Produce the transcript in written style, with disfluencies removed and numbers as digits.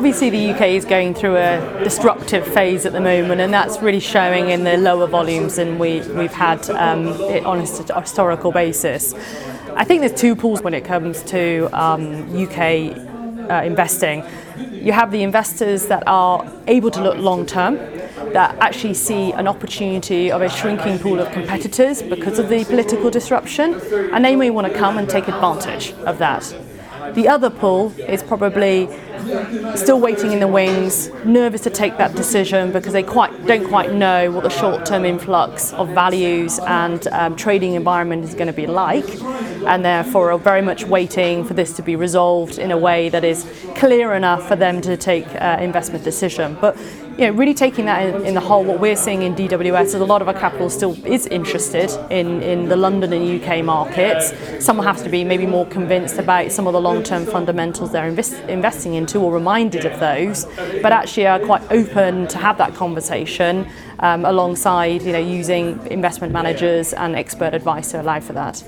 Obviously the UK is going through a disruptive phase at the moment, and that's really showing in the lower volumes than we've had on a historical basis. I think there's two pools when it comes to UK investing. You have the investors that are able to look long term, that actually see an opportunity of a shrinking pool of competitors because of the political disruption, and they may want to come and take advantage of that. The other pool is probably still waiting in the wings, nervous to take that decision because they don't quite know what the short-term influx of values and trading environment is going to be like, and therefore are very much waiting for this to be resolved in a way that is clear enough for them to take investment decision. But really taking that in the whole, what we're seeing in DWS is a lot of our capital still is interested in the London and UK markets. Some have to be maybe more convinced about some of the long-term fundamentals they're investing into, or reminded of those, but actually are quite open to have that conversation alongside using investment managers and expert advice to allow for that.